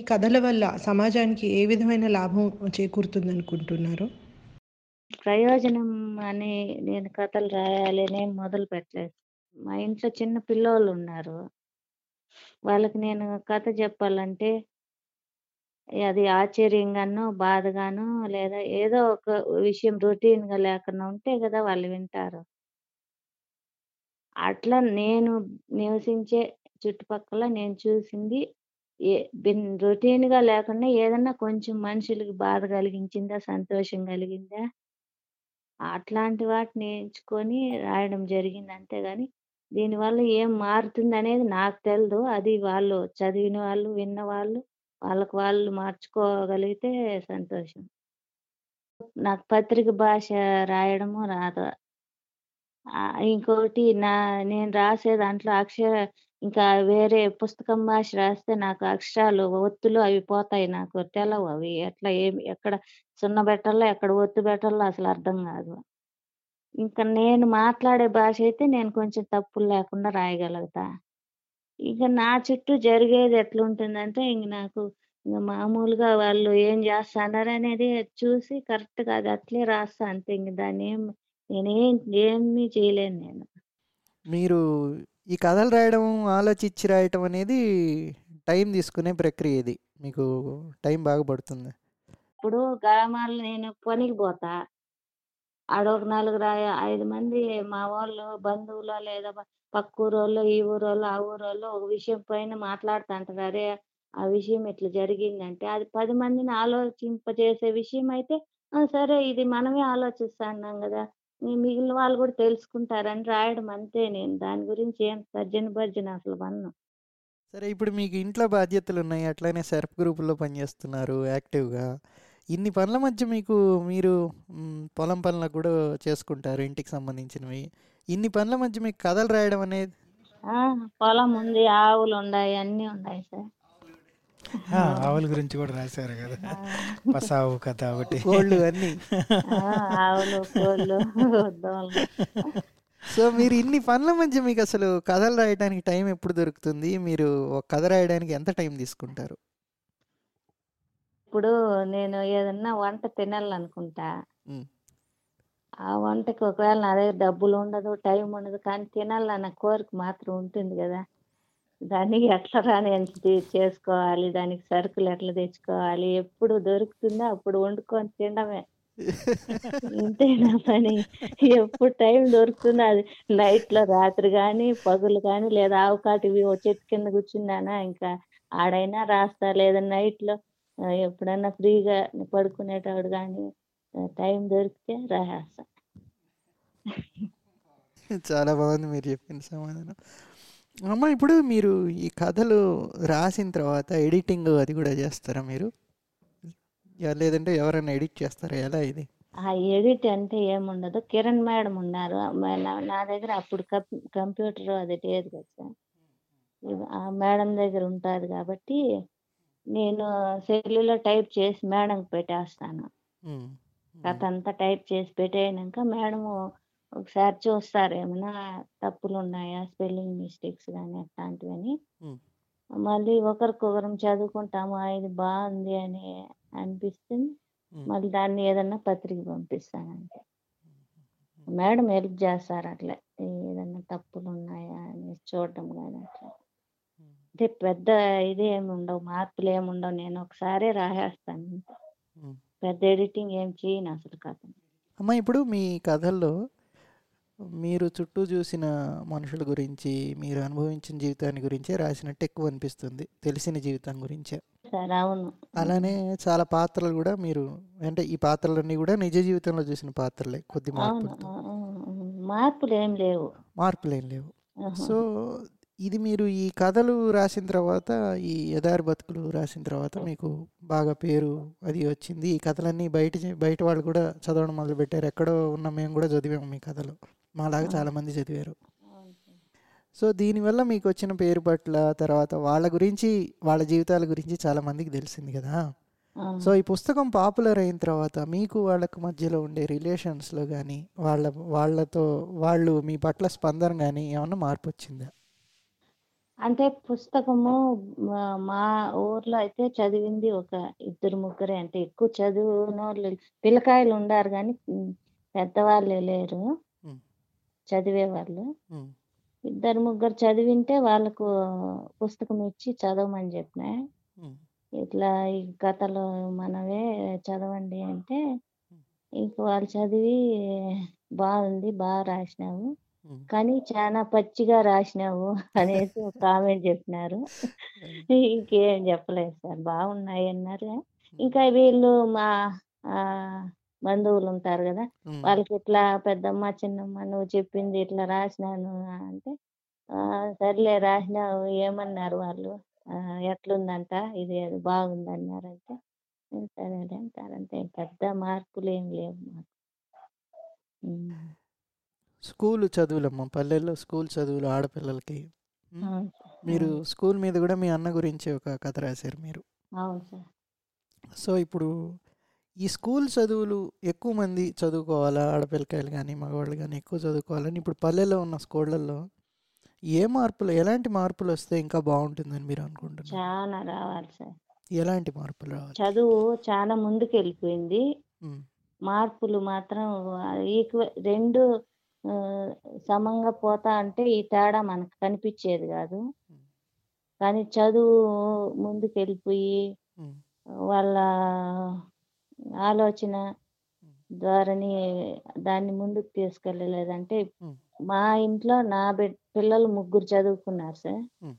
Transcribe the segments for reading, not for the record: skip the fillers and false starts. ఈ కథల వల్ల సమాజానికి ఏ విధమైన లాభం చేకూరుతుందనుకుంటున్నారు? ప్రయోజనం అని నేను కథలు రాయాలి అని మొదలు పెట్టలేదు. మా ఇంట్లో చిన్న పిల్లోళ్ళు ఉన్నారు, వాళ్ళకి నేను కథ చెప్పాలంటే అది ఆశ్చర్యంగానో బాధగానో లేదా ఏదో ఒక విషయం routine గా లేకుండా ఉంటే కదా వాళ్ళు వింటారు. అట్లా నేను నివసించే చుట్టుపక్కల నేను చూసింది routine గా లేకుండా ఏదన్నా కొంచెం మనుషులకి బాధ కలిగించిందా, సంతోషం కలిగిందా, అట్లాంటి వాటిని ఎంచుకొని రాయడం జరిగింది. అంతేగాని దీనివల్ల ఏం మారుతుంది అనేది నాకు తెలియదు. అది వాళ్ళు చదివిన వాళ్ళు, విన్న వాళ్ళు, వాళ్ళకి వాళ్ళు మార్చుకోగలిగితే సంతోషం. నాకు పత్రిక భాష రాయడము రాదు. ఇంకొకటి నేను రాసే దాంట్లో ఇంకా వేరే పుస్తకం భాష రాస్తే నాకు అక్షరాలు ఒత్తులు అవి పోతాయి, నాకు తెలవు అవి ఎట్లా ఎక్కడ సున్న పెట్టాలో ఎక్కడ ఒత్తు పెట్టాలో అసలు అర్థం కాదు. ఇంకా నేను మాట్లాడే భాష అయితే నేను కొంచెం తప్పులు లేకుండా రాయగలుగుతా. ఇంకా నా చుట్టూ జరిగేది ఎట్లుంటుందంటే నాకు మామూలుగా వాళ్ళు ఏం చేస్తున్నారు అనేది చూసి కరెక్ట్గా అది అట్లే రాస్తా అంతే. ఇంక దాన్ని నేనేమీ చేయలేను. నేను మీరు ఈ కథలు రాయడం, ఆలోచించి రాయటం అనేది టైం తీసుకునే ప్రక్రియ. ఇది మీకు టైం బాగా పడుతుంది. ఇప్పుడు గ్రామాల్లో నేను పనికి పోతా, ఆడొక 4-5 మంది మా వాళ్ళు బంధువులు లేదా పక్క ఊరోళ్ళు, ఈ ఊరోళ్ళు, ఆ ఊరోళ్ళు ఒక విషయం పైన మాట్లాడుతుంటారు. అరే ఆ విషయం ఇట్లా జరిగిందంటే అది 10 మందిని ఆలోచింపజేసే విషయం అయితే సరే ఇది మనమే ఆలోచిస్తున్నాం కదా, మిగిలిన వాళ్ళు కూడా తెలుసుకుంటారని రాయడం అంతే. నేను దాని గురించి ఏం తర్జన భర్జన అసలు వన్ను. సరే, ఇప్పుడు మీకు ఇంట్లో బాధ్యతలు ఉన్నాయి, అట్లనే సెర్ఫ్ గ్రూపుల్లో పనిచేస్తున్నారు యాక్టివ్గా. ఇన్ని పనుల మధ్య మీరు పొలం పనులకు కూడా చేసుకుంటారు, ఇంటికి సంబంధించినవి. ఇన్ని పనుల మధ్య మీకు కథలు రాయడం అనేది, పొలం ఉంది, ఆవులు ఉన్నాయి, అన్నీ ఉన్నాయి సార్. ఆవుల గురించి కూడా రాశారు కదా, పసావు కథ ఒకటి, కోళ్ళు అన్ని. సో మీరు ఇన్ని పనుల మధ్య మీకు అసలు కథలు రాయడానికి టైం ఎప్పుడు దొరుకుతుంది? మీరు ఒక కథ రాయడానికి ఎంత టైం తీసుకుంటారు? ఇప్పుడు నేను ఏదన్నా వంట తినాలనుకుంటా, ఆ వంటకి ఒకవేళ నా దగ్గర డబ్బులు ఉండదు, టైం ఉండదు, కానీ తినాలన్న కోరిక మాత్రం ఉంటుంది కదా. దానికి ఎట్లా రాని చేసుకోవాలి, దానికి సరుకులు ఎట్లా తెచ్చుకోవాలి, ఎప్పుడు దొరుకుతుందో అప్పుడు వండుకొని తినడమే, ఇంతే నా పని. ఎప్పుడు టైం దొరుకుతుందో అది నైట్లో, రాత్రి కానీ పగులు కానీ, లేదా ఆవు కాటివి చెట్టు కింద కూర్చున్నానా ఇంకా ఆడైనా రాస్తా, లేదా నైట్లో ఎప్పుడన్నా ఫ్రీగా పడుకునేటప్పుడు కానీ టైం దొరికితే రాస్తా. చాలా బాగుంది మీరు చెప్పిన సమాధానం అమ్మ. ఇప్పుడు మీరు ఈ కథలు రాసిన తర్వాత ఎడిటింగ్ అది కూడా చేస్తారా మీరు, లేదంటే ఎవరైనా ఎడిట్ చేస్తారా, ఎలా ఇది? ఎడిట్ అంటే ఏముండదు. కిరణ్ మేడం ఉన్నారు, నా దగ్గర అప్పుడు కంప్యూటర్ అది లేదు కదా, ఆ మేడం దగ్గర ఉంటుంది కాబట్టి నేను సెల్లులో టైప్ చేసి మేడంకి పెట్టేస్తాను. కథ అంతా టైప్ చేసి పెట్టేయక మేడము ఒకసారి చూస్తారు ఏమైనా తప్పులు ఉన్నాయా, స్పెల్లింగ్ మిస్టేక్స్ కానీ అట్లాంటివని. మళ్ళీ ఒకరికొకరం చదువుకుంటాము, ఇది బాగుంది అని అనిపిస్తుంది, మళ్ళీ దాన్ని ఏదన్నా పత్రిక పంపిస్తానంటే మేడం హెల్ప్ చేస్తారు. అట్లా ఏదన్నా తప్పులు ఉన్నాయా అని చూడటం కానీ అట్లా. అంటే పెద్ద ఇది ఏమి ఉండవు, మార్పులు ఏమి ఉండవు, నేను ఒకసారి రాసేస్తాను, పెద్ద ఎడిటింగ్ ఏం చేయను అసలు కథ. అమ్మ, ఇప్పుడు మీ కథల్లో మీరు చుట్టూ చూసిన మనుషుల గురించి, మీరు అనుభవించిన జీవితాన్ని గురించే రాసినట్టు ఎక్కువ అనిపిస్తుంది, తెలిసిన జీవితం గురించే. అలానే చాలా పాత్రలు కూడా మీరు, అంటే ఈ పాత్రలన్నీ కూడా నిజ జీవితంలో చూసిన పాత్రలే, కొద్ది మార్పులేం లేవు. సో ఇది మీరు ఈ కథలు రాసిన తర్వాత, ఈ యథార్ బతుకులు రాసిన తర్వాత మీకు బాగా పేరు అది వచ్చింది. ఈ కథలన్నీ బయట వాళ్ళు కూడా చదవడం మొదలు పెట్టారు. ఎక్కడో ఉన్న మేము కూడా చదివాము మీ కథలు, మాలాగా చాలామంది చదివారు. సో దీనివల్ల మీకు వచ్చిన పేరు పట్ల, తర్వాత వాళ్ళ గురించి, వాళ్ళ జీవితాల గురించి చాలామందికి తెలిసింది కదా. సో ఈ పుస్తకం పాపులర్ అయిన తర్వాత మీకు వాళ్ళకు మధ్యలో ఉండే రిలేషన్స్లో కానీ, వాళ్ళతో వాళ్ళు మీ పట్ల స్పందన కానీ ఏమన్నా మార్పు వచ్చిందా? అంటే పుస్తకము మా మా ఊర్లో అయితే చదివింది ఒక ఇద్దరు ముగ్గురే, అంటే ఎక్కువ చదువునోళ్ళు పిల్లకాయలు ఉండారు కానీ పెద్దవాళ్ళు లేరు ఉమ్, చదివేవాళ్ళు. ఉమ్, ఇద్దరు ముగ్గురు చదివింటే వాళ్ళకు పుస్తకం ఇచ్చి చదవమని చెప్పిన, ఉమ్, ఇట్లా ఈ కథలు మనవే చదవండి అంటే ఉమ్, ఇంక వాళ్ళు చదివి బాగుంది బాగా రాసినావు ఉమ్. కానీ చాలా పచ్చిగా రాసినావు అనేసి ఒక కామెంట్ చెప్పినారు. ఇంకేం చెప్పలేదు సార్, బాగున్నాయి అన్నారు. ఇంకా వీళ్ళు మా ఆ, బంధువులు ఉంటారు కదా ఉమ్, వాళ్ళకి ఇట్లా పెద్దమ్మ చిన్నమ్మ నువ్వు చెప్పింది ఇట్లా రాసినాను అంటే "ఆ, సర్లే రాసినావు ఏమన్నారు వాళ్ళు ఆ, ఎట్లుందంట ఇది అది బాగుందన్నారంటే సరేలే అంటారంటే పెద్ద మార్పులు ఏం లేవు మాకు. ఉమ్. స్కూల్ చదువులమ్మ, పల్లెల్లో స్కూల్ చదువులు ఆడపిల్లలకి. ఉమ్, అవును సార్ మీరు అవును స్కూల్ మీద కూడా మీ అన్న గురించి ఒక కథ రాశారు మీరు. అవును సార్ సో ఇప్పుడు ఈ స్కూల్ చదువులు ఎక్కువ మంది చదువుకోవాలా, ఆడపిల్లకాయలు కానీ మగవాళ్ళు కానీ ఎక్కువ చదువుకోవాలని ఇప్పుడు పల్లెల్లో ఉన్న స్కూళ్ళల్లో ఏ మార్పులు, ఎలాంటి మార్పులు వస్తే ఇంకా బాగుంటుందని మీరు అనుకుంటున్నారు? చాలా రావాలి సార్, ఎలాంటి మార్పులు రావాలి? చదువు చాలా ముందుకు వెళ్ళిపోయింది, ఉమ్, మార్పులు మాత్రం రెండు ఆ, సమంగా పోతా అంటే ఈ తేడా మనకు కనిపించేది కాదు. ఉమ్, కానీ చదువు ముందుకు వెళ్ళిపోయి ఉమ్, వాళ్ళ ఆలోచన ఉమ్, ధోరణి దాన్ని ముందుకు తీసుకెళ్ళలేదంటే. ఉమ్, మా ఇంట్లో నా పిల్లలు ముగ్గురు చదువుకున్నారు సార్. ఉమ్,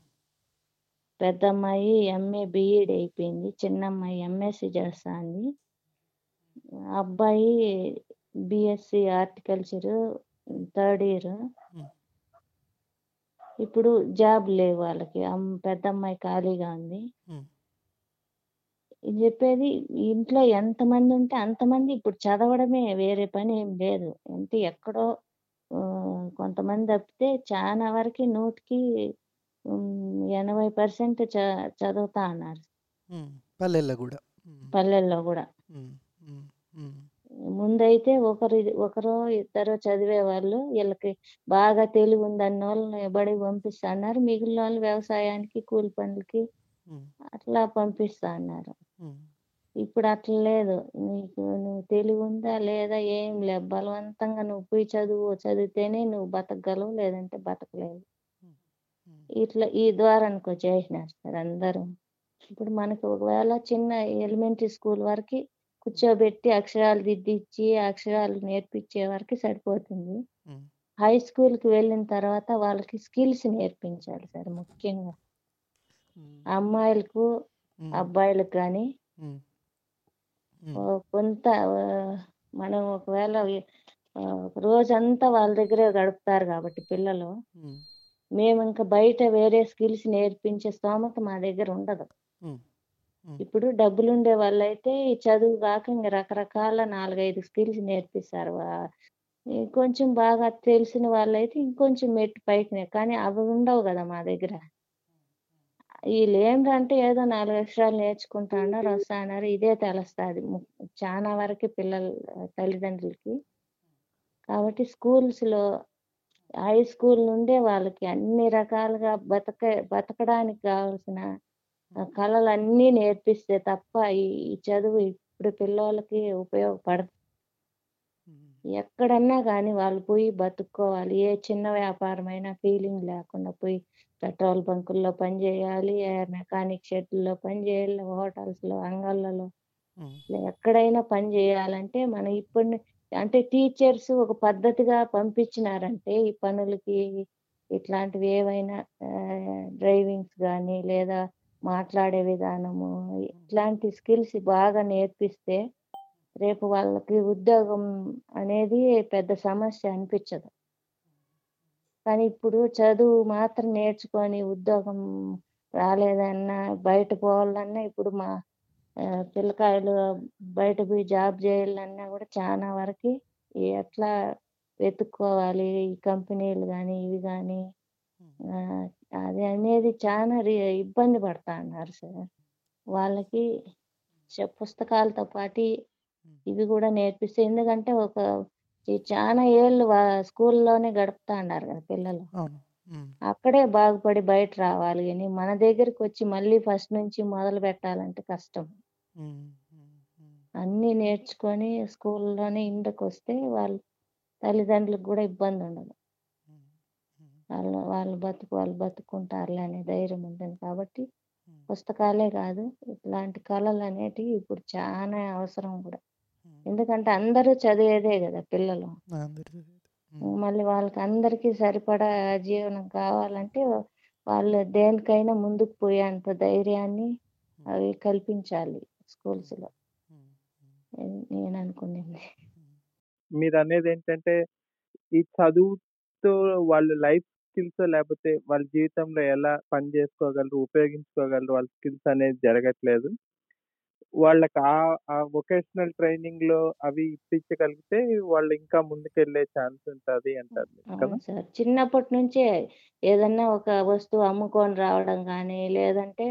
పెద్ద అమ్మాయి ఎంఏ బిఈడి అయిపోయింది, చిన్న అమ్మాయి ఎంఎస్సి చేస్తాంది, అబ్బాయి బిఎస్సి హార్టికల్చర్ థర్డ్ ఇయర్. ఉమ్, ఇప్పుడు జాబ్ లేవు వాళ్ళకి, పెద్ద అమ్మాయి ఖాళీగా ఉంది. ఉమ్. ఇది చెప్పేది ఇంట్లో ఎంతమంది ఉంటే అంతమంది ఇప్పుడు చదవడమే, వేరే పని ఏం లేదు. అంటే ఎక్కడో ఆ, కొంతమంది తప్పితే చాలా వరకు 100కి 80% చదువుతా అన్నారు ఉమ్, పల్లెల్లో కూడా. ఉమ్, పల్లెల్లో కూడా. ఉమ్, ఉమ్, ఉమ్, ముందైతే ఒకరో ఇద్దరో చదివేవాళ్ళు, వీళ్ళకి బాగా తెలివి ఉందన్న వాళ్ళని బడికి పంపిస్తా అన్నారు, మిగిలిన వాళ్ళు వ్యవసాయానికి కూలి పనులకి ఉమ్, అట్లా పంపిస్తా అన్నారు. ఉమ్, ఇప్పుడు అట్లా లేదు, నువ్వు తెలివి ఉందా లేదా ఏం లేదు, బలవంతంగా నువ్వు పోయి చదువు, చదివితేనే నువ్వు బతకగలవు లేదంటే బతకలేవు, ఉమ్, ఉమ్, ఇట్లా ఈ ద్వారానికి వచ్చేసినారు సార్ అందరూ. ఇప్పుడు మనకు ఒకవేళ చిన్న ఎలిమెంటరీ స్కూల్ వరకు ఉమ్, కూర్చోబెట్టి అక్షరాలు దిద్దిచ్చి అక్షరాలు నేర్పించే వరకు సరిపోతుంది. ఉమ్. హై స్కూల్ కి వెళ్ళిన తర్వాత వాళ్ళకి స్కిల్స్ నేర్పించాలి సార్, ముఖ్యంగా ఉమ్, అమ్మాయిలకు ఉమ్, అబ్బాయిలకు. కానీ ఉమ్, ఉమ్, కొంత మనం ఒకవేళ రోజంతా వాళ్ళ దగ్గరే గడుపుతారు కాబట్టి పిల్లలు, ఉమ్, మేము ఇంకా బయట వేరే స్కిల్స్ నేర్పించే స్తోమత మా దగ్గర ఉండదు. ఉమ్, ఉమ్, ఇప్పుడు డబ్బులు ఉండే వాళ్ళైతే ఈ చదువు కాక ఇంక రకరకాల 4-5 స్కిల్స్ నేర్పిస్తారు. కొంచెం బాగా తెలిసిన వాళ్ళైతే ఇంకొంచెం మెట్టు పైకి, కానీ అవి ఉండవు కదా మా దగ్గర. వీళ్ళు అంటే ఏదో 4 అక్షరాలు నేర్చుకుంటా అన్నారు వస్తా అన్నారు, ఇదే తెలుస్తుంది చాలా వరకు పిల్లల తల్లిదండ్రులకి. కాబట్టి స్కూల్స్ లో హై స్కూల్ నుండే వాళ్ళకి అన్ని రకాలుగా బతకడానికి కావాల్సిన కళలు అన్నీ నేర్పిస్తే తప్ప ఈ చదువు ఇప్పుడు పిల్లలకి ఉపయోగపడదు. ఉమ్. ఎక్కడన్నా కానీ వాళ్ళు పోయి బతుక్కోవాలి, ఏ చిన్న వ్యాపారమైనా ఫీలింగ్ లేకుండా పోయి పెట్రోల్ బంకుల్లో పనిచేయాలి, మెకానిక్ షెడ్లలో పనిచేయాలి, హోటల్స్లో అంగళ్ళలో ఉమ్, ఇలా ఎక్కడైనా పని చేయాలంటే మనం ఇప్పుడు అంటే టీచర్స్ ఒక పద్ధతిగా పంపించినారంటే ఈ పనులకి ఇట్లాంటివి ఏవైనా డ్రైవింగ్స్ కానీ లేదా మాట్లాడే విధానము ఉమ్, ఇట్లాంటి స్కిల్స్ బాగా నేర్పిస్తే రేపు వాళ్ళకి ఉద్యోగం అనేది పెద్ద సమస్య అనిపించదు. కానీ ఇప్పుడు చదువు మాత్రం నేర్చుకొని ఉద్యోగం రాలేదన్నా బయట పోవాలన్నా ఇప్పుడు మా పిల్లకాయలు బయట పోయి జాబ్ చేయాలన్నా కూడా చాలా వరకు ఎట్లా వెతుక్కోవాలి ఈ కంపెనీలు కానీ ఇవి కానీ ఉమ్, ఆ, అది అనేది చాలా ఇబ్బంది పడతా అన్నారు సార్. వాళ్ళకి పుస్తకాలతో పాటు ఉమ్, ఇవి కూడా నేర్పిస్తే, ఎందుకంటే ఒక ఈ చాలా ఏళ్ళు స్కూల్లోనే గడుపుతా అన్నారు కదా పిల్లలు, అవును. ఉమ్, అక్కడే బాగుపడి బయట రావాలి కానీ మన దగ్గరికి వచ్చి మళ్ళీ ఫస్ట్ నుంచి మొదలు పెట్టాలంటే కష్టం. ఉమ్, ఉమ్, ఉమ్. అన్నీ నేర్చుకొని స్కూల్లోనే ఇంటికి వస్తే వాళ్ళ తల్లిదండ్రులకు కూడా ఇబ్బంది ఉండదు, ఉమ్, ఉమ్, వాళ్ళు బతుకుంటారులే అనే ధైర్యం ఉంటుంది. కాబట్టి ఉమ్, పుస్తకాలే కాదు ఇట్లాంటి కళలు అనేటివి ఇప్పుడు చాలా అవసరం కూడా, ఉమ్. ఎందుకంటే అందరూ చదివేదే కదా పిల్లలు. అందరిది ఇది. ఉమ్, మళ్ళీ వాళ్ళకి అందరికీ సరిపడా జీవనం కావాలంటే వాళ్ళు దేనికైనా ముందుకు పోయేంత ధైర్యాన్ని ఉమ్, అవి కల్పించాలి ఉమ్, స్కూల్స్ లో, ఉమ్, ఉమ్, నేను అనుకునేది. ఉమ్. మీరు అనేది ఏంటంటే ఈ చదువుతో వాళ్ళ లైఫ్ స్కిల్స్ లేకపోతే వాళ్ళ జీవితంలో ఎలా పని చేసుకోగలరు, ఉపయోగించుకోగలరు వాళ్ళ స్కిల్స్ అనేది జరగట్లేదు. వాళ్ళకి ఆ వొకేషనల్ ట్రైనింగ్ లో అవి ఇప్పించగలిగితే వాళ్ళు ఇంకా ముందుకెళ్ళే ఛాన్స్ ఉంటుంది అంటారు మీరు కదా? అవును సార్, చిన్నప్పటి నుంచే ఏదన్నా ఒక వస్తువు అమ్ముకొని రావడం కానీ, లేదంటే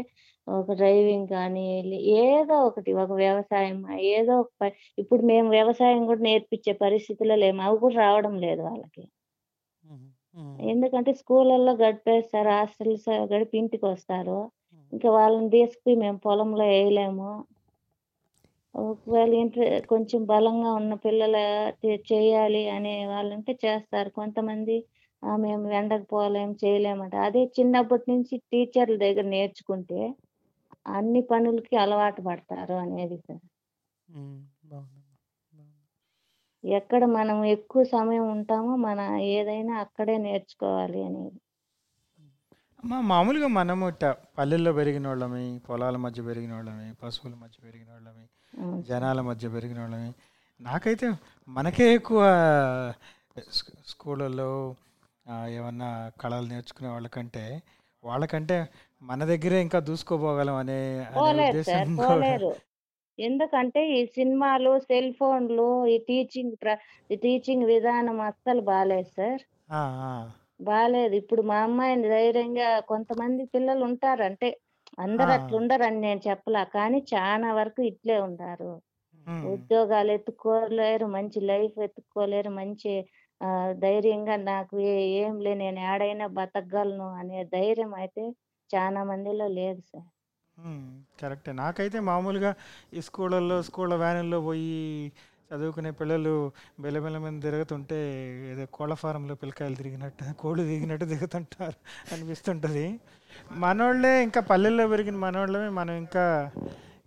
ఒక డ్రైవింగ్ కానీ, ఏదో ఒకటి, ఒక వ్యవసాయం, ఏదో ఒక ఇప్పుడు మేము వ్యవసాయం కూడా నేర్పించే పరిస్థితిలో లేము, అవి కూడా రావడం లేదు వాళ్ళకి. ఉమ్, ఉమ్, ఎందుకంటే స్కూళ్ళల్లో గడిపేస్తారు, హాస్టల్స్ గడిపి ఇంటికి వస్తారు, ఉమ్, ఇంకా వాళ్ళని తీసుకుపోయి మేము పొలంలో వేయలేము. ఒకవేళ కొంచెం బలంగా ఉన్న పిల్లలు చేయాలి అనే వాళ్ళు ఉంటే చేస్తారు, కొంతమంది మేము ఎండకు పోలేం చేయలేమంట. అదే చిన్నప్పటి నుంచి టీచర్ల దగ్గర నేర్చుకుంటే అన్ని పనులకి అలవాటు పడతారు అనేది సార్. ఉమ్. బాగుందమ్మా, బాగుంది. ఎక్కడ మనం ఎక్కువ సమయం ఉంటామో మన ఏదైనా అక్కడే నేర్చుకోవాలి అనేది. మామూలుగా మనము పల్లెల్లో పెరిగిన వాళ్ళమి, పొలాల మధ్య పెరిగిన వాళ్ళమి, పశువుల మధ్య పెరిగిన వాళ్ళమి, అవును సార్, జనాల మధ్య పెరిగిన వాళ్ళమి. నాకైతే మనకే ఎక్కువ స్కూళ్ళల్లో ఏమన్నా కళలు నేర్చుకునే వాళ్ళకంటే మన దగ్గరే ఇంకా దూసుకోపోగలం అనే అనే పోలేరు సార్, ఉద్దేశంలో. పోలేరు. ఎందుకంటే ఈ సినిమాలు, సెల్ ఫోన్లు, ఈ టీచింగ్ విధానం అస్సలు బాగాలేదు సార్, ఆ, ఆ, బాగాలేదు. ఇప్పుడు మా అమ్మాయిని ధైర్యంగా కొంతమంది పిల్లలు ఉంటారు, అంటే ఆ, అందరు అట్లా ఉండరని నేను చెప్పలా, కానీ చాలా వరకు ఇట్లే ఉంటారు. ఉమ్, ఉద్యోగాలు ఎత్తుక్కోలేరు, మంచి లైఫ్ ఎత్తుక్కోలేరు, మంచి ఆ, ధైర్యంగా నాకు ఏంలే నేను ఏడైనా బతకగలను అనే ధైర్యం అయితే చాలా మందిలో లేదు సార్. ఉమ్, కరెక్టే. నాకైతే మామూలుగా ఈ స్కూళ్ళల్లో, స్కూళ్ళ వ్యానుల్లో పోయి చదువుకునే పిల్లలు బెల్లబెల్లమని తిరుగుతుంటే ఏదో కోళ్ళ ఫారంలో పిల్లకాయలు తిరిగినట్టు, కోళ్ళు తిరిగినట్టు దిగుతుంటారు అనిపిస్తుంటుంది. మనోళ్ళే ఇంకా పల్లెల్లో పెరిగిన మనోళ్ళమే, మనం ఇంకా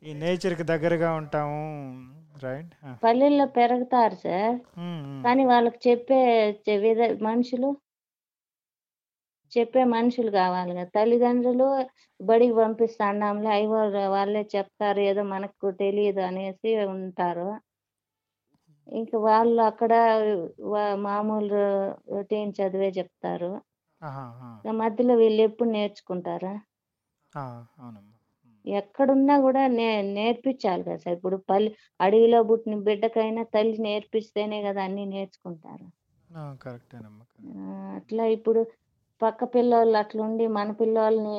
ఈ నేచర్కి దగ్గరగా ఉంటాము, రైట్? పల్లెల్లో పెరుగుతారు సార్, కానీ వాళ్ళకి మనుషులు చెప్పే మనుషులు కావాలి కదా. తల్లిదండ్రులు బడికి పంపిస్తా అన్నాంలే అయ్యి వాళ్ళే చెప్తారు, ఏదో మనకు తెలియదు అనేసి ఉంటారు. ఇంకా వాళ్ళు అక్కడ మామూలు రొటీన్ చదివే చెప్తారు. ఇంకా మధ్యలో వీళ్ళు ఎప్పుడు నేర్చుకుంటారా? అవునమ్మా. ఎక్కడున్నా కూడా నేర్పించాలి కదా సార్. ఇప్పుడు అడవిలో పుట్టిన బిడ్డకైనా తల్లి నేర్పిస్తేనే కదా అన్ని నేర్చుకుంటారు. కరెక్టేనమ్మా, కరెక్ట్. అట్లా ఇప్పుడు పక్క పిల్లోళ్ళు అట్లుండి మన పిల్లోళ్ళని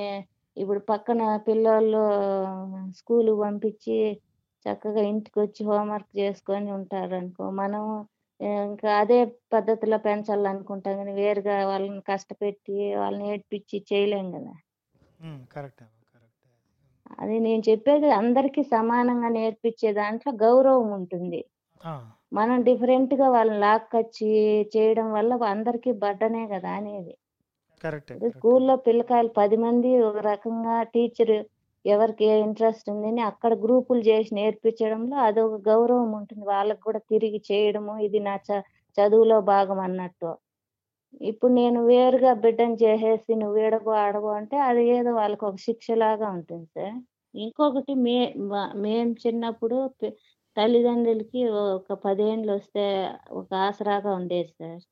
ఇప్పుడు పక్కన పిల్లోళ్ళు స్కూల్ పంపించి చక్కగా ఇంటికి వచ్చి హోంవర్క్ చేసుకొని ఉంటారు అనుకో, మనం ఇంకా అదే పద్ధతిలో పెంచాలనుకుంటాం, కానీ వేరుగా వాళ్ళని కష్టపెట్టి వాళ్ళని ఏడ్పించి చేయలేం కదా. కరెక్టే అమ్మా, కరెక్టే. అది నేను చెప్పేది, అందరికీ సమానంగా నేర్పించే దాంట్లో గౌరవం ఉంటుంది. ఆ, మనం different గా వాళ్ళని లాక్కొచ్చి చేయడం వల్ల అందరికీ బడ్డనే కదా అనేది. కరెక్టే, ఇప్పుడు కరెక్టే. స్కూల్లో పిల్లకాయలు 10 మంది ఒక రకంగా, టీచర్ ఎవరికి ఏ ఇంట్రెస్ట్ ఉందని అక్కడ గ్రూపులు చేసి నేర్పించడంలో అదొక గౌరవం ఉంటుంది, వాళ్ళకు కూడా తిరిగి చేయడము ఇది నా చదువులో భాగం అన్నట్టు. ఇప్పుడు నేను వేరుగా బిడ్డను చేసేసి నువ్వు ఏడగో ఆడగో అంటే అది ఏదో వాళ్ళకి ఒక శిక్షలాగా ఉంటుంది సార్. ఇంకొకటి మేం చిన్నప్పుడు తల్లిదండ్రులకి ఒక 10 ఏళ్ళు వస్తే ఒక ఆసరాగా ఉండేది సార్.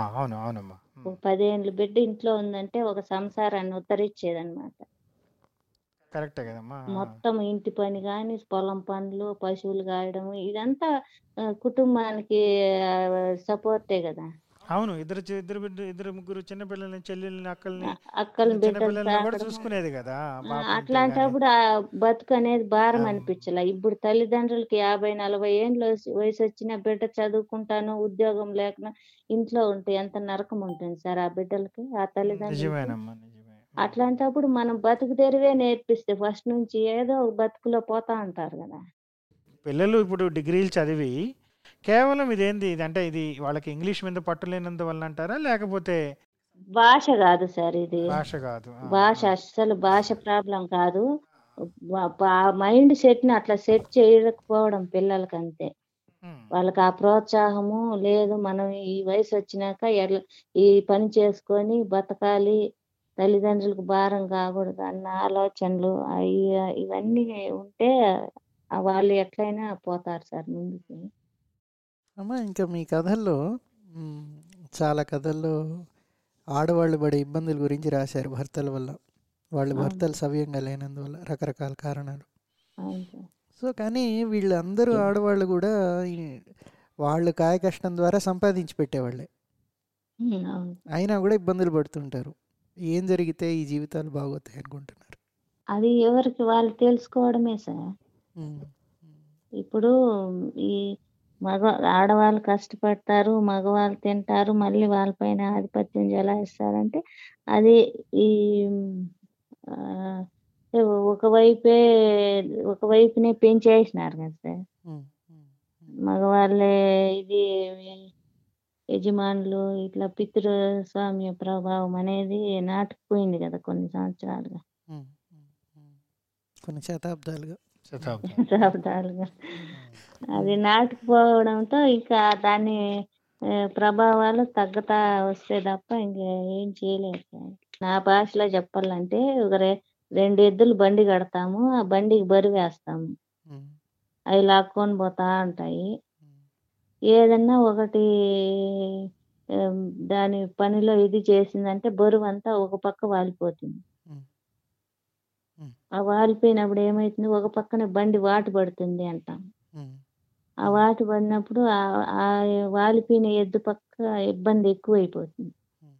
అవును, అవునమ్మా. ఓ 10 ఏళ్ళు బిడ్డ ఇంట్లో ఉందంటే ఒక సంసారాన్ని ఉద్ధరించేదన్నమాట. కరెక్టే కదమ్మా. మొత్తం ఇంటి పని కానీ, పొలం పనులు, పశువులు కాయడం, ఇదంతా కుటుంబానికి సపోర్టే కదా. అవును, ఇద్దరు ఇద్దరు ముగ్గురు చిన్న పిల్లల్ని, చెల్లెల్ని, అక్కల్ని, అక్కలు చిన్న బిడ్డలు పిల్లల్ని కూడా సాకడము. చూసుకునేది కదా పాప ఉంటే గాని. అట్లాంటప్పుడు ఆ బతుకు అనేది భారం అవును అనిపించలే. ఇప్పుడు తల్లిదండ్రులకి 50 40 ఏండ్ల వయసు వచ్చిన బిడ్డ చదువుకుంటాను ఉద్యోగం లేకుండా ఇంట్లో ఉంటే ఎంత నరకం ఉంటుంది సార్ ఆ బిడ్డలకి, ఆ తల్లిదండ్రులకి. నిజమేనమ్మా, నిజమే. అట్లాంటప్పుడు మనం బతుకు తెరివే నేర్పిస్తే ఫస్ట్ నుంచి ఏదో ఒక బతుకులో పోతా అంటారు కదా. పిల్లలు ఇప్పుడు డిగ్రీలు చదివి కేవలం ఇదేంది ఇది అంటే, ఇది వాళ్ళకి ఇంగ్లీష్ మీద పట్టు లేనందువల్ల అంటారా, లేకపోతే భాష కాదు సార్ ఇది, భాష కాదు? భాష అస్సలు భాష ప్రాబ్లం కాదు, మైండ్ సెట్ ని అట్లా సెట్ చేయకపోవడం పిల్లలకి అంతే. ఉమ్, వాళ్ళకి ఆ ప్రోత్సాహము లేదు. మనం ఈ వయసు వచ్చినాక ఈ పని చేసుకొని బతకాలి, తల్లిదండ్రులకు భారం కాకూడదు అన్న ఆలోచనలు ఇవన్నీ ఉంటే వాళ్ళు ఎట్లయినా పోతారు సార్ ముందుకి. అమ్మా, ఇంకా మీ కథల్లో మ్, చాలా కథల్లో ఆడవాళ్ళు పడే ఇబ్బందుల గురించి రాశారు. భర్తల వల్ల, వాళ్ళు అవును భర్తలు సవ్యంగా లేనందువల్ల రకరకాల కారణాలు. అవును సార్ సో కానీ వీళ్ళందరూ ఆడవాళ్ళు కూడా ఈ- వాళ్ళు కాయ కష్టం ద్వారా సంపాదించి పెట్టేవాళ్ళే, అవును. అయినా కూడా ఇబ్బందులు పడుతుంటారు. ఏం జరిగితే ఈ జీవితాలు బాగోతాయి అనుకుంటున్నారు? అది ఎవరికి వాళ్ళు తెలుసుకోవడమే సార్. మ్, ఇప్పుడు ఈ మగ ఆడవాళ్ళు కష్టపడతారు, మగవాళ్ళు తింటారు, మళ్ళీ వాళ్ళపైన ఆధిపత్యం చెలాయిస్తారంటే అది ఈ ఆ, ఒకవైపే ఒకవైపునే పెంచేసినారు కదా సార్. మ్, మ్, మ్. మగవాళ్ళే ఇది యజమానులు ఇట్లా పితృస్వామ్య ప్రభావం అనేది నాటుకుపోయింది కదా కొన్ని సంవత్సరాలుగా ఉమ్, ఉమ్, ఉమ్. కొన్ని శతాబ్దాలుగా. ఉమ్, శతాబ్దాలు. శతాబ్దాలుగా. ఉమ్, అది ఉమ్, నాటుకుపోవడంతో ఇంకా దాని ప్రభావాలు తగ్గుతా వస్తే తప్ప ఇంకా ఏం చేయలేదు సార్. నా భాషలో చెప్పాలంటే ఒక 2 ఎద్దులు బండి కడతాము, ఆ బండికి బరి వేస్తాము, ఉమ్, అవి లాక్కొని పోతా ఉంటాయి. ఉమ్, ఏదన్నా ఒకటి ఏం, దాని పనిలో ఇది చేసిందంటే బరువు అంతా ఒక పక్క వాలిపోతుంది. ఉమ్, ఉమ్, ఆ వాలిపోయినప్పుడు ఏమవుతుంది, ఒక పక్కన బండి వాటు పడుతుంది అంటాం. ఉమ్, ఆ ఉమ్, వాటు పడినప్పుడు ఆ ఆ వాలిపోయిన ఎద్దు పక్క ఇబ్బంది ఎక్కువైపోతుంది. ఉమ్,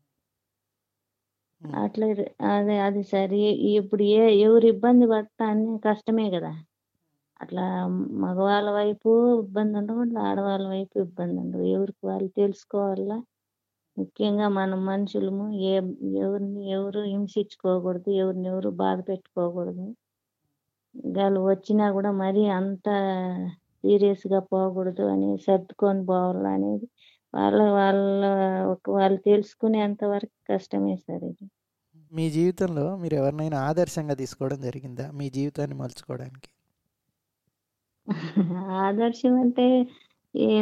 ఉమ్, అట్లా అదే అది సరే. ఇప్పుడు ఎవరు ఇబ్బంది పడతా అని కష్టమే కదా. అట్లా మగవాళ్ళ వైపు ఇబ్బంది ఉండకూడదు, ఆడవాళ్ళ వైపు ఇబ్బంది ఉండదు, ఎవరికి వాళ్ళు తెలుసుకోవాలా. ముఖ్యంగా మనం మనుషులము ఎవరిని ఎవరు హింసించుకోకూడదు, ఎవరిని ఎవరు బాధ పెట్టుకోకూడదు. గాలు వచ్చినా కూడా మరీ అంత సీరియస్ గా పోకూడదు అని సర్దుకొని పోవాలి అనేది వాళ్ళ వాళ్ళ వాళ్ళు తెలుసుకునేంత వరకు కష్టమే సార్ ఇది. మీ జీవితంలో మీరు ఎవరినైనా ఆదర్శంగా తీసుకోవడం జరిగిందా మీ జీవితాన్ని మలుచుకోవడానికి? ఆదర్శం అంటే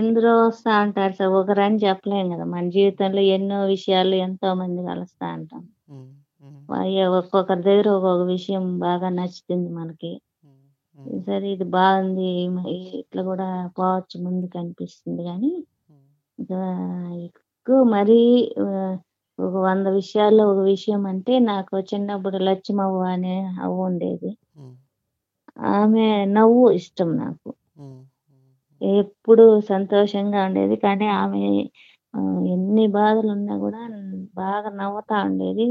ఎందులో వస్తా అంటారు సార్, ఒకరని చెప్పలేం కదా. మన జీవితంలో ఎన్నో విషయాలు ఎంతో మంది కలుస్తా ఉంటాం. ఉమ్, ఉమ్, ఒక్కొక్కరి దగ్గర ఒక్కొక్క విషయం బాగా నచ్చుతుంది మనకి. ఉమ్, ఉమ్, సరే ఇది బాగుంది, ఇట్లా కూడా పోవచ్చు ముందుకు అనిపిస్తుంది. కానీ ఉమ్, ఇంకా ఎక్కువ మరీ ఆ, ఒక 100 విషయాల్లో ఒక విషయం అంటే నాకు చిన్నప్పుడు లచ్చమవ్వ అనే అవ్వ ఉండేది. ఉమ్, ఆమె నవ్వు ఇష్టం నాకు, ఉమ్, ఉమ్, ఉమ్, ఎప్పుడు సంతోషంగా ఉండేది. కానీ ఆమె ఆ, ఎన్ని బాధలు ఉన్నా కూడా బాగా నవ్వుతా ఉండేది,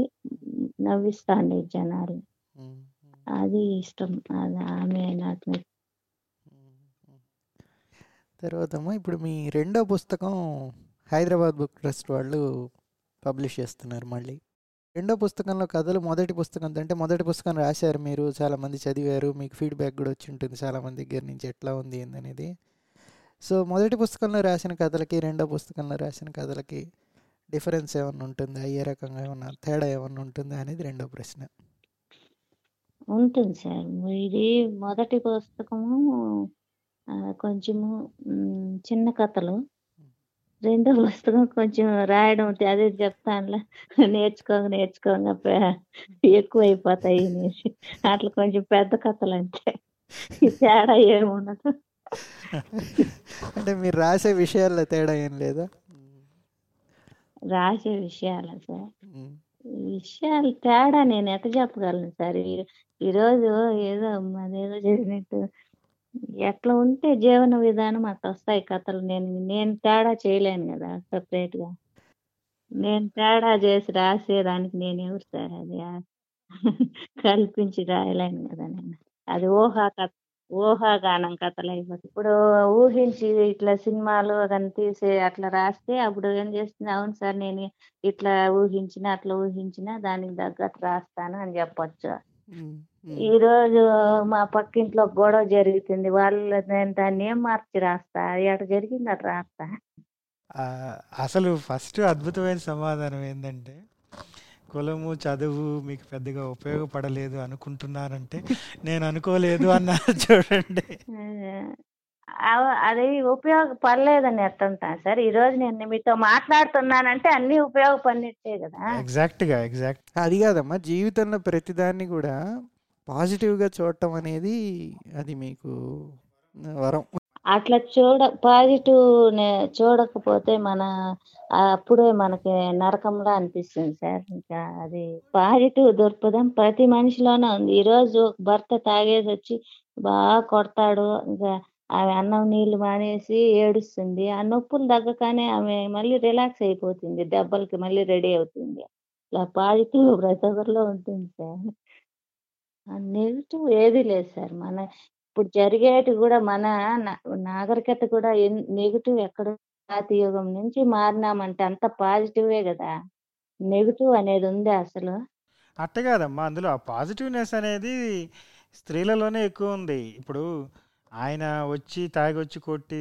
నవ్విస్తా ఉండేది జనాలు. ఉమ్, ఉమ్, అది ఇష్టం, అది ఆమె నాకు ఉమ్, ఉమ్. తర్వాత అమ్మా, ఇప్పుడు మీ రెండో పుస్తకం హైదరాబాద్ బుక్ ట్రస్ట్ వాళ్ళు పబ్లిష్ చేస్తున్నారు మళ్ళీ. రెండో పుస్తకంలో కథలు మొదటి పుస్తకం అంటే, మొదటి పుస్తకం రాశారు మీరు, చాలా మంది చదివారు, మీకు ఫీడ్బ్యాక్ కూడా వచ్చి ఉంటుంది చాలా మంది దగ్గర నుంచి ఎట్లా ఉంది ఏందనేది. సో మొదటి పుస్తకంలో రాసిన కథలకి రెండో పుస్తకంలో రాసిన కథలకి డిఫరెన్స్ ఏమన్నా ఉంటుందా, అయ్యే రకంగా ఏమన్నా తేడా ఏమన్నా ఉంటుందా అనేది రెండో ప్రశ్న. ఉంటుంది సార్. ఇది మొదటి పుస్తకము కొంచెము చిన్న కథలు, రెండో పుస్తకం కొంచెం రాయడం అదే చెప్తానులా నేర్చుకోక నేర్చుకోక ఎక్కువైపోతాయి అనేసి అట్లా కొంచెం పెద్ద కథలు అంటే ఈ తేడా ఏముండదు. అంటే మీరు రాసే విషయాల్లో తేడా ఏం లేదా? రాసే విషయాలు సార్ ఉమ్, విషయాలు తేడా నేను ఎట్ట చెప్పగలను సార్. ఈరోజు ఏదో అదేదో చేసినట్టు ఎట్లా ఉంటే జీవన విధానం అట్లా వస్తాయి కథలు. నేను నేను తేడా చేయలేను కదా సపరేట్ గా. నేను తేడా చేసి రాసేదానికి నేను ఎవరు సార్, అది కల్పించి రాయలేను కదా నేను. అది ఊహాగానం కథలు అయిపోతుంది. ఇప్పుడు ఊహించి ఇట్లా సినిమాలు కానీ తీసి అట్లా రాస్తే అప్పుడు ఏం చేస్తుంది, అవును సార్ నేను ఇట్లా ఊహించిన అట్లా ఊహించిన దానికి తగ్గట్టు రాస్తాను అని చెప్పొచ్చు. ఉమ్, ఉమ్, ఈ రోజు మా పక్కింట్లో గొడవ జరుగుతుంది, వాళ్ళు నేను దాన్ని ఏం మార్చి రాస్తా, ఎక్కడ జరిగింది అటు రాస్తా. ఆ, అసలు ఫస్ట్ అద్భుతమైన సమాధానం ఏంటంటే, కులము చదువు మీకు పెద్దగా ఉపయోగపడలేదు అనుకుంటున్నారంటే నేను అనుకోలేదు అన్నారు చూడండి. అదే. అది ఉపయోగపడలేదని ఎట్టంటా సార్. ఈ రోజు నేను మీతో మాట్లాడుతున్నానంటే అన్ని ఉపయోగపడినట్టే కదా. ఎగ్జాక్ట్గా ఎగ్జాక్ట్. అది కాదమ్మా, జీవితంలో ప్రతిదాన్ని కూడా పాజిటివ్గా చూడటం అనేది అది మీకు వరం. అట్లా పాజిటివ్ చూడకపోతే అప్పుడే మనకి నరకంలా అనిపిస్తుంది సార్. ఇంకా అది పాజిటివ్ దృక్పథం ప్రతి మనిషిలోనే ఉంది. ఈ రోజు ఒక భర్త తాగేసి వచ్చి బాగా కొడతాడు, ఇంకా ఆమె అన్నం నీళ్లు మానేసి ఏడుస్తుంది, ఆ నొప్పులు తగ్గగానే ఆమె మళ్ళీ రిలాక్స్ అయిపోతుంది, దెబ్బలకి మళ్ళీ రెడీ అవుతుంది. ఇలా పాజిటివ్ ప్రతి ఒక్కరిలో ఉంటుంది సార్. నెగిటివ్ ఏది లేదు సార్. మన ఇప్పుడు జరిగేటి కూడా మన నాగరికత కూడా నెగిటివ్ ఎక్కడ పాత యుగం నుంచి మారినామంటే అంత పాజిటివే కదా. నెగిటివ్ అనేది ఉంది అసలు. అట్ట కాదమ్మా, అందులో ఆ పాజిటివ్నెస్ అనేది స్త్రీలలోనే ఎక్కువ ఉంది. ఇప్పుడు ఆయన వచ్చి తాగొచ్చి కొట్టి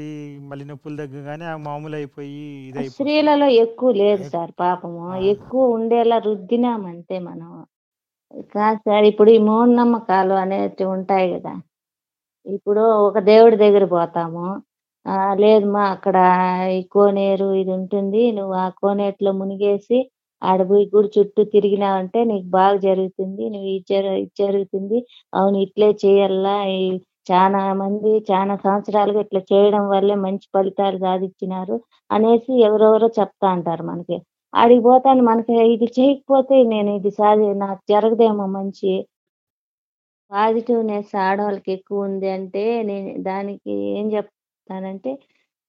మళ్ళీ నొప్పులు తగ్గగానే ఆ మామూలు అయిపోయి ఇదైపోయి స్త్రీలలో ఎక్కువ లేదు సార్ పాపము. ఆ, ఎక్కువ ఉండేలా రుద్దినామంతే మనం. కాదు సార్, ఇప్పుడు ఈ మూఢనమ్మకాలు అనేవి ఉంటాయి కదా. ఇప్పుడు ఒక దేవుడి దగ్గర పోతాము, లేదు మా అక్కడ ఈ కోనేరు ఇది ఉంటుంది, నువ్వు ఆ కోనేటిలో మునిగేసి ఆడపోయి గుడి చుట్టూ తిరిగినావంటే నీకు బాగా జరుగుతుంది, నువ్వు ఇది జరుగుతుంది, అవును ఇట్లే చేయాలా, ఈ చాలా మంది చాలా సంవత్సరాలుగా ఇట్లా చేయడం వల్లే మంచి ఫలితాలు సాధించినారు అనేసి ఎవరెవరో చెప్తా అంటారు మనకి. ఆడికి పోతాను మనకి ఇది చేయకపోతే నేను ఇది నాకు జరగదేమో మంచి. పాజిటివ్నెస్ ఆడవాళ్ళకి ఎక్కువ ఉంది అంటే నేను దానికి ఏం చెప్తానంటే,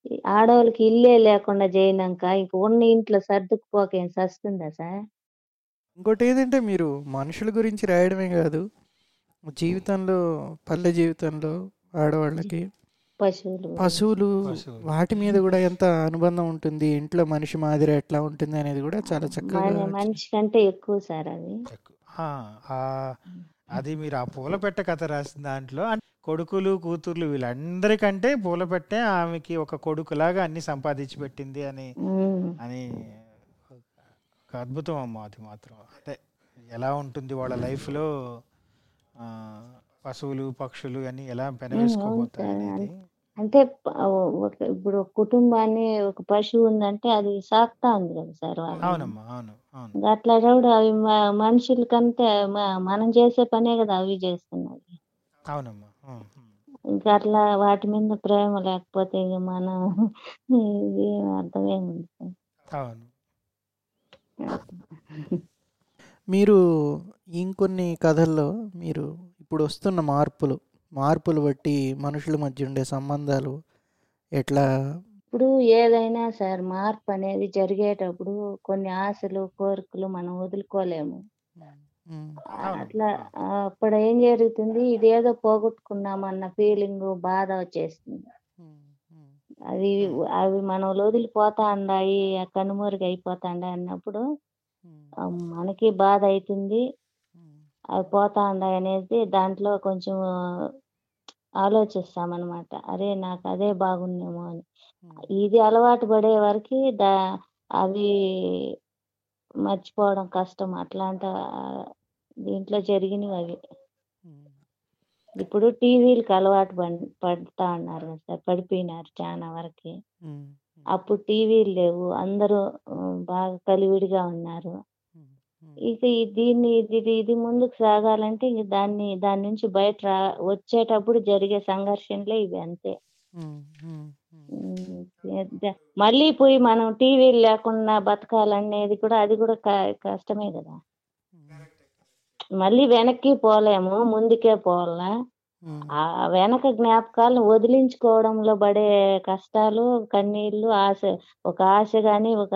ఈ ఆడవాళ్ళకి ఇల్లే లేకుండా చేయనాక ఇంక ఉన్న ఇంట్లో సర్దుకుపోకేం సస్తుందా సార్. ఇంకోటి ఏంటంటే, మీరు మనుషుల గురించి రాయడమే కాదు, జీవితంలో పల్లె జీవితంలో ఆడవాళ్ళకి పశువులు. పశువులు పశువులు. వాటి మీద కూడా ఎంత అనుబంధం ఉంటుంది, ఇంట్లో మనిషి మాదిరి ఎట్లా ఉంటుంది అనేది కూడా చాలా చక్కగా మనిషి కంటే ఎక్కువ సార్ అవి. ఎక్కువ. ఆ, ఆ, అది మీరు ఆ పూలపెట్ట కథ రాసిన దాంట్లో కొడుకులు కూతుర్లు వీళ్ళందరికంటే పూలపెట్టే ఆమెకి ఒక కొడుకులాగా అన్ని సంపాదించి పెట్టింది అని ఉమ్. అని ఒక అద్భుతం అమ్మ. అది మాత్రం అంటే ఎలా ఉంటుంది వాళ్ళ లైఫ్లో పశువులు పక్షులు అని ఎలా అవును పెనవేసుకోబోతాయి సార్. అనేది. అంటే ఇప్పుడు ఒక కుటుంబాన్ని ఒక పశువు ఉందంటే అది సాకుతా ఉంది కదా సార్ వాళ్ళని. అవునమ్మా, అవును అవును అట్లా చూడు అవి మనుషుల కంటే మనం చేసే పనే కదా అవి చేస్తున్నాయి. అవునమ్మా. ఉమ్, ఉమ్. ఇంకా అట్లా వాటి మీద ప్రేమ లేకపోతే ఇంక మనం ఇది అర్థమేముంది సార్. అవును. మీరు ఇంకొన్ని కథల్లో మీరు ఇప్పుడు వస్తున్న మార్పులు బట్టి మనుషుల మధ్య ఉండే సంబంధాలు ఎట్లా? ఇప్పుడు ఏదైనా సార్ మార్పు అనేది జరిగేటప్పుడు కొన్ని ఆశలు కోరికలు మనం వదులుకోలేము. ఉమ్, అట్లా అవునమ్మా. అప్పుడు ఏం జరుగుతుంది, ఇదేదో పోగొట్టుకున్నామన్న ఫీలింగ్ బాధ వచ్చేస్తుంది. ఉమ్, ఉమ్, అవి ఉమ్, అవి మనం వదిలిపోతా ఉండాయి కనుమరుగు అయిపోతా ఉండాయి అన్నప్పుడు ఉమ్, మనకి బాధ అవుతుంది. ఉమ్. అవి పోతా ఉండాయి అనేది దాంట్లో కొంచెం ఆలోచిస్తామన్నమాట, అరే నాకు అదే బాగుండేమో అని. ఉమ్, ఇది అలవాటు పడే వరకు అవి మర్చిపోవడం కష్టం. అట్లాంటి దీంట్లో జరిగినవి అవి. ఉమ్. ఇప్పుడు టీవీలకు అలవాటు పడతా ఉన్నారు కదా సార్, పడిపోయినారు చాలా వరకు. ఉమ్, ఉమ్, అప్పుడు టీవీలు లేవు, అందరూ బాగా కలివిడిగా ఉన్నారు. ఉమ్, ఉమ్, ఇక దీన్ని ఇది ఇది ఇది ముందుకు సాగాలంటే ఇంక దాని నుంచి బయట వచ్చేటప్పుడు జరిగే సంఘర్షణలే ఇవి అంతే. ఉమ్, ఉమ్, ఉమ్. మళ్ళీ పోయి మనం టీవీలు లేకుండా బతకాలనేది కూడా అది కూడా కష్టమే కదా. ఉమ్, మళ్ళీ వెనక్కి పోలేము, ముందుకే పోలా. ఉమ్, ఆ వెనక జ్ఞాపకాలను వదిలించుకోవడంలో పడే కష్టాలు కన్నీళ్లు ఆశ ఒక ఆశ గాని ఒక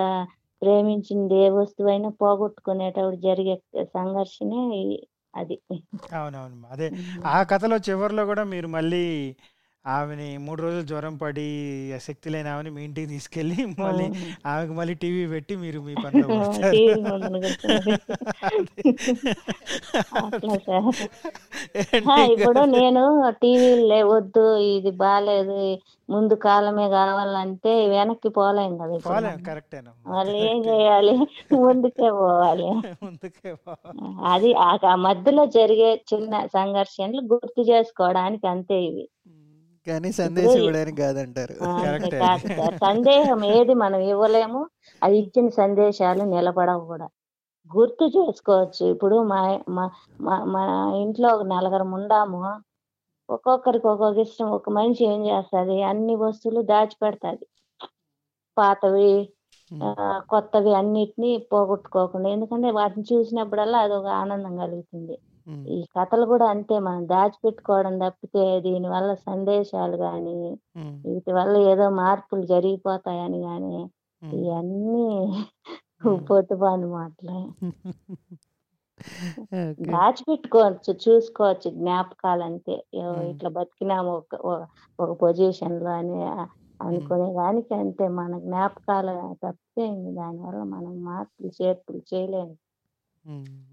ప్రేమించింది ఏ వస్తువైనా పోగొట్టుకునేటప్పుడు జరిగే సంఘర్షణే అది. అవునవును. అదే ఆ కథలో చివరిలో కూడా మీరు మళ్ళీ ఆమెని 3 రోజులు జ్వరం పడి శక్తి లేని ఆమెని మీ ఇంటికి తీసుకెళ్ళి మళ్ళీ ఆమెకు మళ్ళీ టీవీ పెట్టి మీరు మీ పనిలో పడతారు. ఇప్పుడు నేను టీవీ లేవద్దు, ఇది బాగాలేదు, ముందు కాలమే కావాలంటే వెనక్కి పోలేం కదా. పోలేం, కరెక్టేనా? మళ్ళీ ఏం చేయాలి, ముందుకే పోవాలి. అది ఆ మధ్యలో జరిగే చిన్న సంఘర్షణలు గుర్తు చేసుకోవడానికి అంతే. ఇవి కానీ సందేశం ఇవ్వడానికి కాదంటారు. సందేశం ఏది మనం ఇవ్వలేము, అది ఇచ్చిన సందేశాలు నిలబడవు కూడా. గుర్తు చేసుకోవచ్చు. ఇప్పుడు మా ఇంట్లో 4 ఉండాము. ఒక్కొక్కరికి ఒక్కొక్క ఇష్టం. ఒక మనిషి ఏం చేస్తుంది, అన్ని వస్తువులు దాచిపెడతాది, పాతవి కొత్తవి అన్నిటినీ పోగొట్టుకోకుండా. ఎందుకంటే వాటిని చూసినప్పుడల్లా అదొక ఆనందం కలుగుతుంది. ఈ కథలు కూడా అంతే. మనం దాచిపెట్టుకోవడం తప్పితే దీని వల్ల సందేశాలు గాని, వీటి వల్ల ఏదో మార్పులు జరిగిపోతాయని గాని, ఇవన్నీ పొద్దుబాని మాటలే. దాచిపెట్టుకోవచ్చు, చూసుకోవచ్చు జ్ఞాపకాలు అంతే. ఇట్లా బతికినాము ఒక పొజిషన్ లో అని అనుకునే దానికి అంతే. మన జ్ఞాపకాలు తప్పితే దానివల్ల మనం మార్పులు చేర్పులు చేయలేము.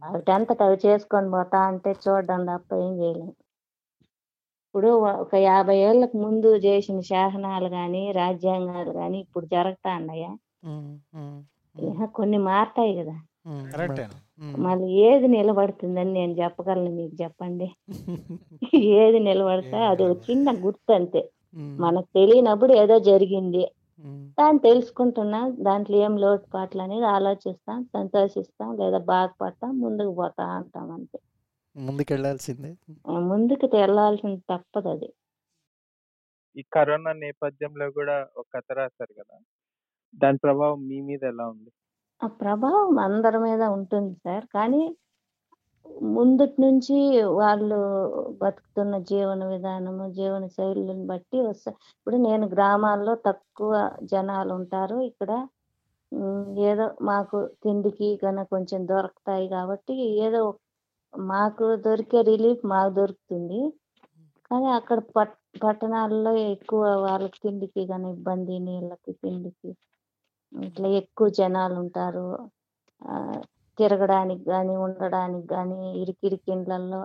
వాటింతకు అవి చేసుకొని పోతా అంటే చూడడం తప్ప ఏం చేయలేము. ఇప్పుడు ఒక 50 ఏళ్ళకు ముందు చేసిన శాసనాలు గాని, రాజ్యాంగాలు గాని ఇప్పుడు జరుగుతా ఉన్నాయా? కొన్ని మారతాయి కదా. మళ్ళీ ఏది నిలబడుతుందని నేను చెప్పగలను, మీకు చెప్పండి. ఏది నిలబడతా? అది ఒక చిన్న గుర్తు అంతే. మనకు తెలియనప్పుడు ఏదో జరిగింది, దాన్ని తెలుసుకుంటున్నాం, దాంట్లో ఏం లోటుపాట్లు అనేది ఆలోచిస్తాం, సంతోషిస్తాం, లేదా బాధపడతాం, ముందుకు పోతా ఉంటాం అంతే. ముందుకు వెళ్ళాల్సింది తప్పదు. అది ఈ కరోనా నేపథ్యంలో కూడా ఒక కథ రాశారు కదా, దాని ప్రభావం మీ మీద ఎలా ఉంది? ఆ ప్రభావం అందరి మీద ఉంటుంది సార్. కానీ ముందుటి నుంచి వాళ్ళు బతుకుతున్న జీవన విధానము, జీవన శైలిని బట్టి వస్తాయి. ఇప్పుడు నేను గ్రామాల్లో తక్కువ జనాలు ఉంటారు. ఇక్కడ ఏదో మాకు తిండికి కన్నా కొంచెం దొరుకుతాయి కాబట్టి ఏదో మాకు దొరికే రిలీఫ్ మాకు దొరుకుతుంది. కానీ అక్కడ పట్టణాల్లో ఎక్కువ వాళ్ళకి తిండికి కానీ ఇబ్బంది, నీళ్ళకి తిండికి ఇట్లా ఎక్కువ జనాలు ఉంటారు. తిరగడానికి కానీ ఉండడానికి కానీ ఇరికిరికి ఇండ్లల్లో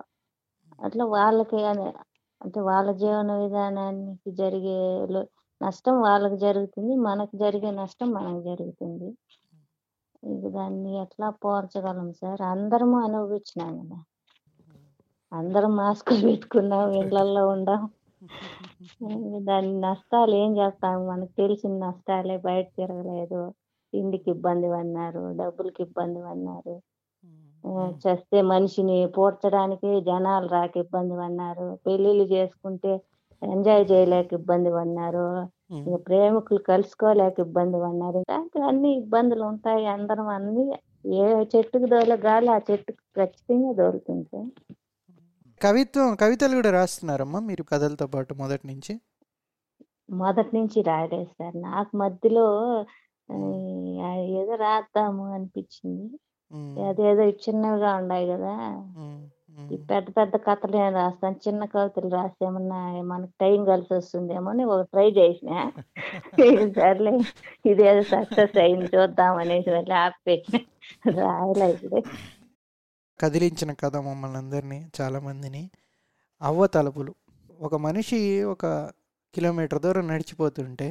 అట్లా వాళ్ళకి కానీ, అంటే వాళ్ళ జీవన విధానానికి జరిగే నష్టం వాళ్ళకి జరుగుతుంది, మనకు జరిగే నష్టం మనకు జరుగుతుంది. ఇది దాన్ని ఎట్లా పోర్చగలం సార్? అందరము అనుభవించినాం కదా, అందరం మాస్కులు పెట్టుకున్నాం, ఇండ్లల్లో ఉండం. దాని నష్టాలు ఏం చేస్తాము? మనకు తెలిసిన నష్టాలే. బయట తిరగలేదు, తిండికి ఇబ్బంది అన్నారు, డబ్బులకి ఇబ్బంది అన్నారు, చస్తే మనిషిని పోడ్చడానికి జనాలు రాక ఇబ్బంది అన్నారు, పెళ్లిళ్ళు చేసుకుంటే ఎంజాయ్ చేయలేక ఇబ్బంది అన్నారు, ప్రేమికులు కలుసుకోలేక ఇబ్బంది అన్నారు. ఇలాంటివి అన్ని ఇబ్బందులు ఉంటాయి. అందరం అన్ని ఏ చెట్టుకు దోలే గాలి ఆ చెట్టుకు ఖచ్చితంగా దోలుతుంది. కవితలు కూడా రాస్తున్నారమ్మా మీరు కథలతో పాటు? మొదటి నుంచి రాయలేదు సార్. నాకు మధ్యలో ఏదో రాద్దాము అనిపించింది. అదేదో చిన్నవిగా ఉన్నాయి కదా, ఈ పెద్ద కథలు నేను రాస్తాను, చిన్న కవితలు రాసేమన్నా మనకు టైం కలిసి వస్తుందేమో అని ఒక ట్రై చేసిన. సర్లే ఇదేదో సక్సెస్ అయింది చూద్దాం అనేసి మళ్ళీ ఆపేసిన, రాయలేదు. కదిలించిన కథ మమ్మల్ని అందరినీ, చాలా మందిని. అవ్వ తలుపులు. ఒక మనిషి 1 కిలోమీటర్ దూరం నడిచిపోతుంటే,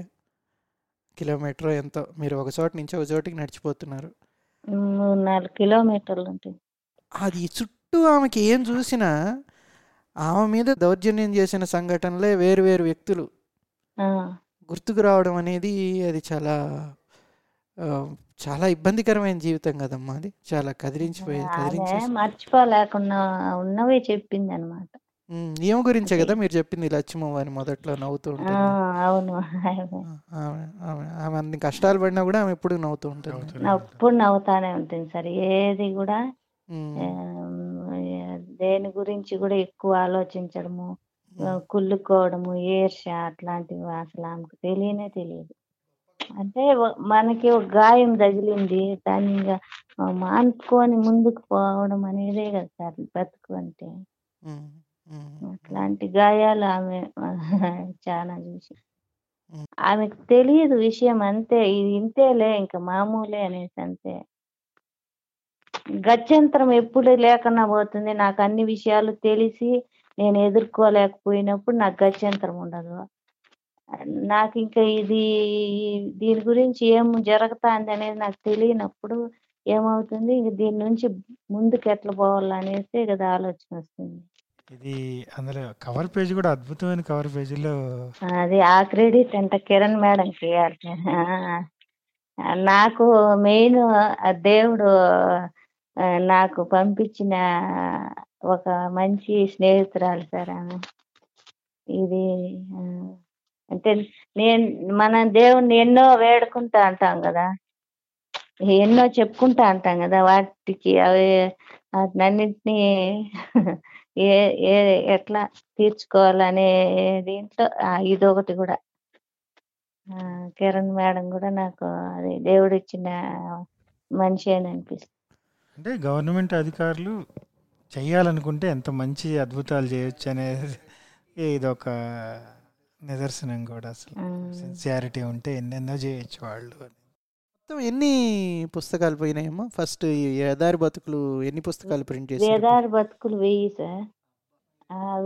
కిలోమీటర్ ఎంతో, మీరు ఒక చోట నుంచి ఒక చోటికి నడిచిపోతున్నారు, 4 కిలోమీటర్లు ఉంటాయి. అది చుట్టూ ఆమెకి ఏం చూసినా ఆమె మీద దౌర్జన్యం చేసిన సంఘటనలే వేరు వ్యక్తులు గుర్తుకు రావడం అనేది, అది చాలా చాలా ఇబ్బందికరమైన జీవితం కదమ్మా. అది చాలా కదిలించిపోయేది, మర్చిపోలేకుండా ఉన్నవే చెప్పింది అనమాట. ఏం గురించే కదా మీరు చెప్పింది, లక్ష్మీవారిని మొదట్లో నవ్వుతూ ఉంటుంది. ఆమె అన్ని కష్టాలు పడినా కూడా ఆమె ఎప్పుడు నవ్వుతూ ఉంటుంది, ఎప్పుడు నవ్వుతానే ఉంటుంది సార్. ఏది కూడా దేని గురించి కూడా ఎక్కువ ఆలోచించడము, కుళ్ళుకోవడము, ఈర్ష్య అట్లాంటివి అసలు ఆమెకు తెలియదు. అంటే మనకి ఒక గాయం తగిలింది, దాన్ని ఇంకా మానుకొని ముందుకు పోవడం అనేదే కదా సార్ బ్రతుకు అంటే. ఉమ్, ఉమ్, ఉమ్, అట్లాంటి గాయాలు ఆమె చాలా చూసి, ఉమ్. ఆమెకు తెలియదు విషయం, అంతే ఇది ఇంతేలే ఇంకా మామూలే అనేసి అంతే. గత్యంతరం ఎప్పుడు లేకుండా పోతుంది. నాకు అన్ని విషయాలు తెలిసి నేను ఎదుర్కోలేకపోయినప్పుడు నాకు గత్యంతరం ఉండదు. నాకు ఇంకా ఇది దీని గురించి ఏం జరుగుతుంది అనేది నాకు తెలియనప్పుడు ఏమవుతుంది, ఇంక దీని నుంచి ముందుకు ఎట్లా పోవాలనేసి కదా ఆలోచన వస్తుంది. ఇది అందులో కవర్ పేజ్ కూడా అద్భుతమైన కవర్ పేజీలో. అది ఆ క్రెడిట్ అంట కిరణ్ మేడం చేయాలి. నాకు మెయిన్ దేవుడు నాకు పంపించిన ఒక మంచి స్నేహితురాలు సార్ ఆమె. ఇది ఆ, అంటే నేను మన దేవుణ్ణి ఎన్నో వేడుకుంటా అంటాం కదా, ఎన్నో చెప్పుకుంటా అంటాం కదా, వాటికి అవి వాటినన్నింటినీ ఏ ఏ ఎట్లా తీర్చుకోవాలనే దీంట్లో ఇదొకటి కూడా. ఆ, కిరణ్ మేడం కూడా నాకు అది దేవుడు ఇచ్చిన మనిషి అని అనిపిస్తుంది. అంటే గవర్నమెంట్ అధికారులు చేయాలనుకుంటే ఎంత మంచి అద్భుతాలు చేయొచ్చు అనేది ఇదొక నిదర్శనం కూడా. అసలు ఉమ్. సిన్సియారిటీ ఉంటే ఎన్నెన్నో చేయొచ్చు వాళ్ళు అని. మొత్తం ఎన్ని పుస్తకాలు పోయినాయమ్మా? ఫస్ట్ ఈ ఎడారి బతుకులు ఎన్ని పుస్తకాలు ప్రింట్ చేశారు? వేదారు బతుకులు 1000 సార్,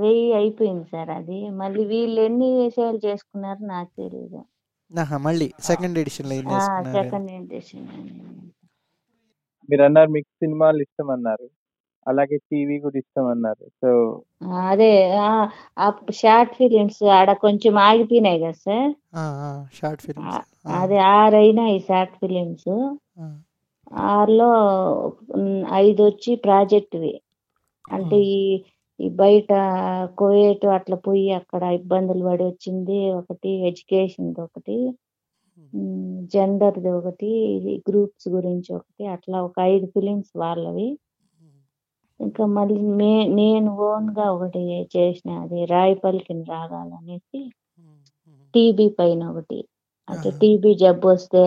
1000 అయిపోయింది సార్ అది. మళ్ళీ వీళ్ళు ఎన్ని సేల్ చేసుకున్నారో నాకు తెలియదు. మళ్ళీ సెకండ్ ఎడిషన్లో ఎన్ని వేసుకున్నారు? సెకండ్ ఎడిషన్ మీరు అన్నారు మీకు సినిమాలు ఇష్టం అన్నారు, అలాగే టీవీ కూడా ఇష్టం అన్నారు. సో అదే షార్ట్ ఫిలిమ్స్ ఆడ కొంచెం ఆగిపోయినాయి కదా సార్. Short films. అదే 6 అయినాయి షార్ట్ ఫిలిమ్స్. 6లో 5 వచ్చి ప్రాజెక్టువి, అంటే ఈ ఈ బయట కోయేటు అట్లా పోయి అక్కడ ఇబ్బందులు పడి వచ్చింది ఒకటి, ఎడ్యుకేషన్ది ఒకటి, జెండర్ది ఒకటి, ఇది గ్రూప్స్ గురించి ఒకటి, అట్లా ఒక 5 ఫిలిమ్స్ వాళ్ళవి. ఇంకా మళ్ళీ నేను ఓన్ గా ఒకటి చేసిన, అది రాయి పలికిన రాగాలనేసి టీబీ పైన ఒకటి. అంటే టీబీ జబ్బు వస్తే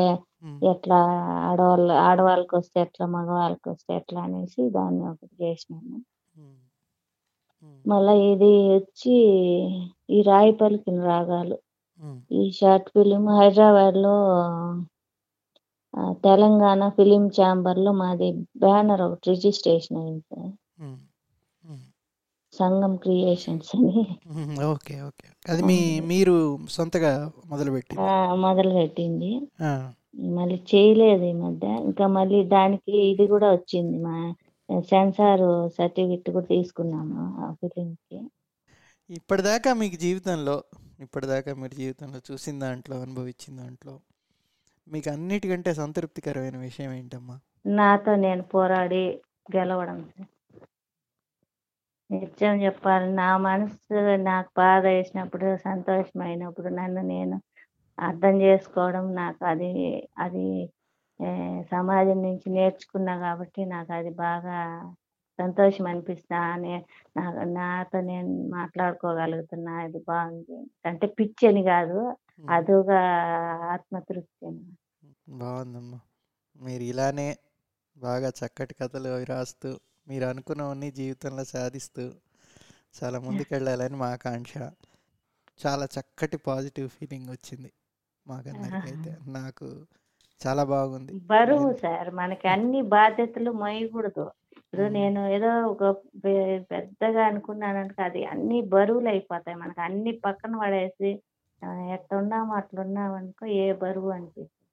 ఎట్లా, ఆడవాళ్ళకి వస్తే ఎట్లా, మగవాళ్ళకి వస్తే ఎట్లా అనేసి దాన్ని ఒకటి చేసినాను. మళ్ళీ ఇది వచ్చి ఈ రాయి పలికిన రాగాలు, ఈ షార్ట్ ఫిలిం హైదరాబాద్ లో తెలంగాణ ఫిలిం ఛాంబర్ లో మాది బ్యానర్ ఒకటి రిజిస్ట్రేషన్ అయింది సార్, సంఘం క్రియేషన్స్ అని ఓకే ఓకే అది మీరు సొంతగా మొదలుపెట్టింది. మొదలు పెట్టింది. ఆ, మళ్ళీ చేయలేదు ఈ మధ్య. ఇంకా మళ్ళీ దానికి ఇది కూడా వచ్చింది, మా సెన్సార్ సర్టిఫికెట్ కూడా తీసుకున్నాము ఆ ఫిలిం కి. ఇప్పటిదాకా మీకు జీవితంలో, ఇప్పటిదాకా మీరు జీవితంలో చూసిన దాంట్లో, అనుభవించిన దాంట్లో మీకు అన్నిటికంటే సంతృప్తికరమైన విషయం ఏంటమ్మా? నాతో నేను పోరాడి గెలవడం సార్. నిత్యం చెప్పాలి, నా మనసు నాకు బాధ వేసినప్పుడు, సంతోషమైనప్పుడు నన్ను నేను అర్థం చేసుకోవడం, నాకు అది అది ఏ, సమాజం నుంచి నేర్చుకున్నా కాబట్టి నాకు అది బాగా సంతోషం అనిపిస్తా. నాతో నేను మాట్లాడుకోగలుగుతున్నా, ఇది బాగుంది అంటే. పిచ్చి అని కాదు, అదొక ఆత్మతృప్తి అన్నమాట. బాగుందమ్మా. మీరు ఇలానే బాగా చక్కటి కథలు అవి రాస్తూ మీరు అనుకున్నవన్నీ జీవితంలో సాధిస్తూ చాలా ముందుకెళ్ళాలని మా ఆకాంక్ష. చాలా చక్కటి పాజిటివ్ ఫీలింగ్ వచ్చింది మాకందరికైతే. నాకు చాలా బాగుంది. బరువు నేను సార్ మనకి, అన్ని బాధ్యతలు మోయకూడదు. ఇప్పుడు ఉమ్, నేను ఏదో ఒక పెద్దగా అనుకున్నానంటే అది అన్ని బరువులు అయిపోతాయి మనకు, అన్ని పక్కన పడేసి ఎట్లున్నామో అట్లున్నాం అనుకో ఏ బరువు అనిపిస్తుంది.